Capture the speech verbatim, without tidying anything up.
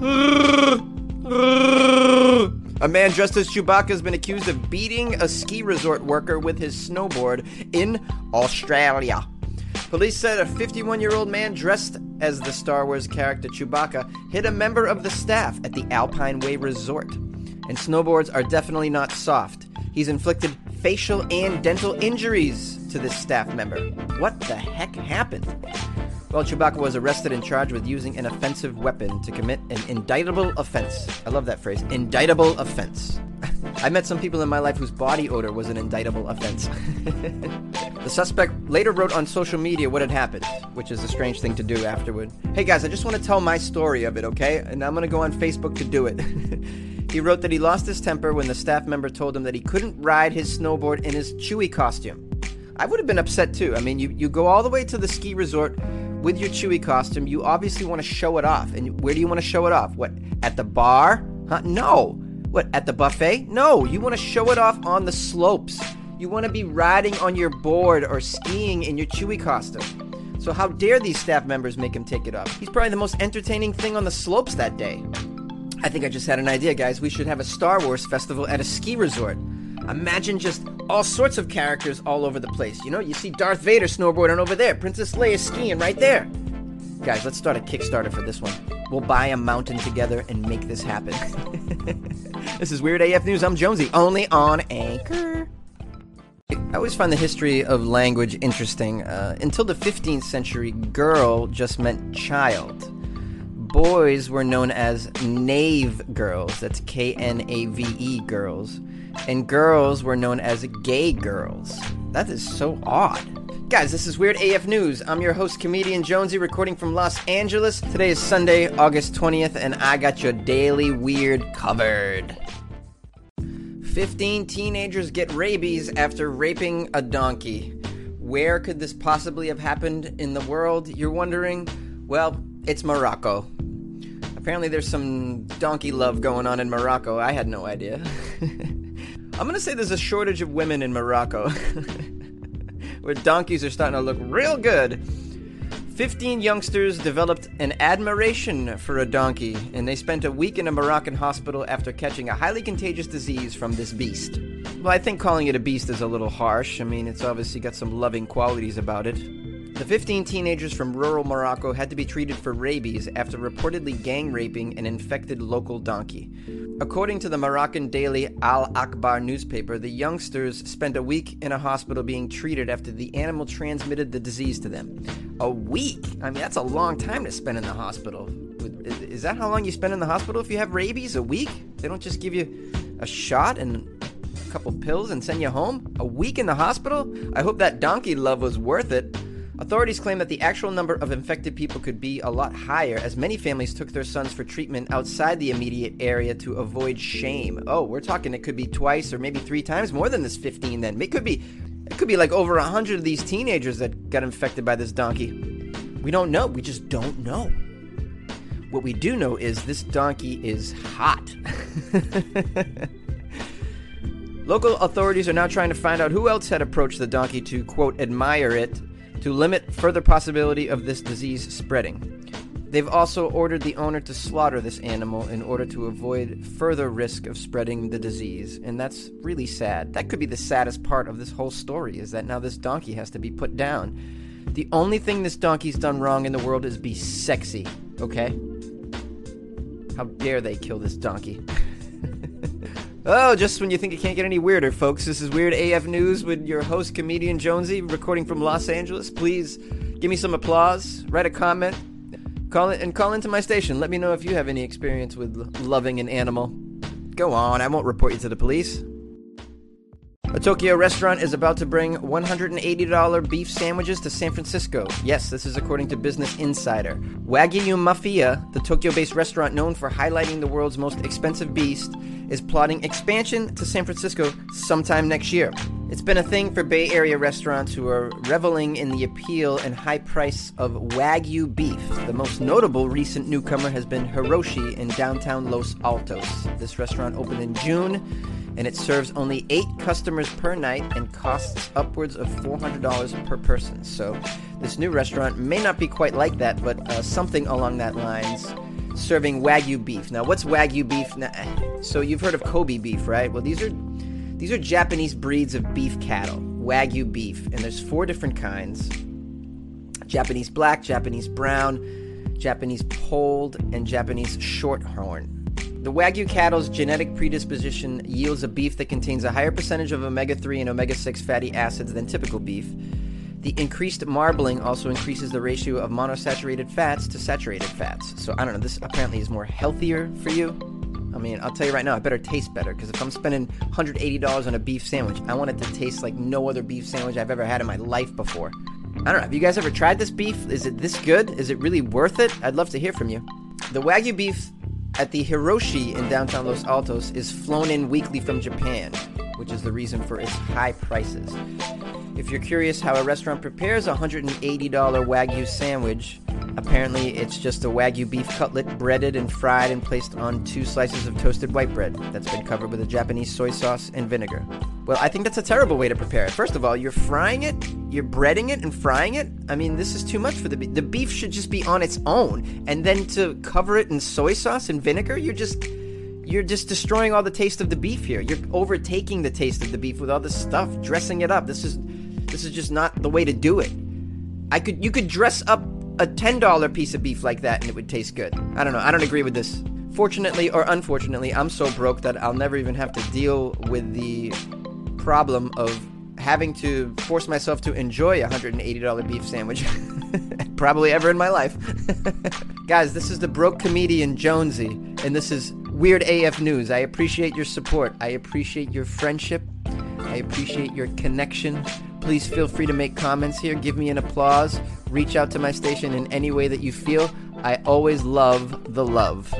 A man dressed as Chewbacca has been accused of beating a ski resort worker with his snowboard in Australia. Police said a fifty-one-year-old man dressed as the Star Wars character Chewbacca hit a member of the staff at the Alpine Way Resort. And snowboards are definitely not soft. He's inflicted facial and dental injuries to this staff member. What the heck happened? Well, Chewbacca was arrested and charged with using an offensive weapon to commit an indictable offense. I love that phrase, indictable offense. I met some people in my life whose body odor was an indictable offense. The suspect later wrote on social media what had happened, which is a strange thing to do afterward. Hey guys, I just want to tell my story of it, okay? And I'm going to go on Facebook to do it. He wrote that he lost his temper when the staff member told him that he couldn't ride his snowboard in his Chewie costume. I would have been upset too. I mean, you, you go all the way to the ski resort with your Chewie costume. You obviously want to show it off. And where do you want to show it off? What, at the bar? Huh? No. What, at the buffet? No. You want to show it off on the slopes. You want to be riding on your board or skiing in your Chewie costume. So how dare these staff members make him take it off? He's probably the most entertaining thing on the slopes that day. I think I just had an idea, guys. We should have a Star Wars festival at a ski resort. Imagine just all sorts of characters all over the place. You know, you see Darth Vader snowboarding over there. Princess Leia skiing right there. Guys, let's start a Kickstarter for this one. We'll buy a mountain together and make this happen. This is Weird A F News. I'm Jonesy, only on Anchor. I always find the history of language interesting. Uh, until the fifteenth century, girl just meant child. Boys were known as knave girls, that's K N A V E girls, and girls were known as gay girls. That is so odd. Guys, this is Weird A F News. I'm your host, comedian Jonesy, recording from Los Angeles. Today is Sunday, August twentieth, and I got your daily weird covered. fifteen teenagers get rabies after raping a donkey. Where could this possibly have happened in the world, you're wondering? Well, it's Morocco. Apparently there's some donkey love going on in Morocco. I had no idea. I'm going to say there's a shortage of women in Morocco. Where donkeys are starting to look real good. fifteen youngsters developed an admiration for a donkey, and they spent a week in a Moroccan hospital after catching a highly contagious disease from this beast. Well, I think calling it a beast is a little harsh. I mean, it's obviously got some loving qualities about it. The fifteen teenagers from rural Morocco had to be treated for rabies after reportedly gang raping an infected local donkey. According to the Moroccan daily Al Akbar newspaper, the youngsters spent a week in a hospital being treated after the animal transmitted the disease to them. A week? I mean, that's a long time to spend in the hospital. Is that how long you spend in the hospital if you have rabies? A week? They don't just give you a shot and a couple pills and send you home? A week in the hospital? I hope that donkey love was worth it. Authorities claim that the actual number of infected people could be a lot higher, as many families took their sons for treatment outside the immediate area to avoid shame. Oh, we're talking it could be twice or maybe three times more than this fifteen then. It could be it could be like over one hundred of these teenagers that got infected by this donkey. We don't know. We just don't know. What we do know is this donkey is hot. Local authorities are now trying to find out who else had approached the donkey to, quote, admire it, to limit further possibility of this disease spreading. They've also ordered the owner to slaughter this animal in order to avoid further risk of spreading the disease. And that's really sad. That could be the saddest part of this whole story, is that now this donkey has to be put down. The only thing this donkey's done wrong in the world is be sexy, okay? How dare they kill this donkey? Oh, just when you think it can't get any weirder, folks. This is Weird A F News with your host, comedian Jonesy, recording from Los Angeles. Please give me some applause, write a comment, call in, and call into my station. Let me know if you have any experience with loving an animal. Go on, I won't report you to the police. A Tokyo restaurant is about to bring one hundred eighty dollars beef sandwiches to San Francisco. Yes, this is according to Business Insider. Wagyu Mafia, the Tokyo-based restaurant known for highlighting the world's most expensive beast, is plotting expansion to San Francisco sometime next year. It's been a thing for Bay Area restaurants who are reveling in the appeal and high price of Wagyu beef. The most notable recent newcomer has been Hiroshi in downtown Los Altos. This restaurant opened in June, and it serves only eight customers per night and costs upwards of four hundred dollars per person. So this new restaurant may not be quite like that, but uh, something along that lines, serving Wagyu beef. Now, what's Wagyu beef? Now, so you've heard of Kobe beef, right? Well, these are... These are Japanese breeds of beef cattle, Wagyu beef, and there's four different kinds: Japanese black, Japanese brown, Japanese polled, and Japanese shorthorn. The Wagyu cattle's genetic predisposition yields a beef that contains a higher percentage of omega three and omega six fatty acids than typical beef. The increased marbling also increases the ratio of monounsaturated fats to saturated fats. So I don't know, this apparently is more healthier for you. I mean, I'll tell you right now, it better taste better, because if I'm spending one hundred eighty dollars on a beef sandwich, I want it to taste like no other beef sandwich I've ever had in my life before. I don't know, have you guys ever tried this beef? Is it this good? Is it really worth it? I'd love to hear from you. The Wagyu beef at the Hiroshi in downtown Los Altos is flown in weekly from Japan, which is the reason for its high prices. If you're curious how a restaurant prepares a one hundred eighty dollars Wagyu sandwich, apparently it's just a Wagyu beef cutlet breaded and fried and placed on two slices of toasted white bread that's been covered with a Japanese soy sauce and vinegar. Well, I think that's a terrible way to prepare it. First of all, you're frying it, you're breading it and frying it. I mean, this is too much for the beef. The beef should just be on its own. And then to cover it in soy sauce and vinegar, you're just... You're just destroying all the taste of the beef here. You're overtaking the taste of the beef with all this stuff, dressing it up. This is this is just not the way to do it. I could you could dress up a ten dollar piece of beef like that and it would taste good. I don't know. I don't agree with this. Fortunately or unfortunately, I'm so broke that I'll never even have to deal with the problem of having to force myself to enjoy a one hundred eighty dollars beef sandwich. Probably ever in my life. Guys, this is the broke comedian Jonesy, and this is Weird A F News. I appreciate your support. I appreciate your friendship. I appreciate your connection. Please feel free to make comments here. Give me an applause. Reach out to my station in any way that you feel. I always love the love.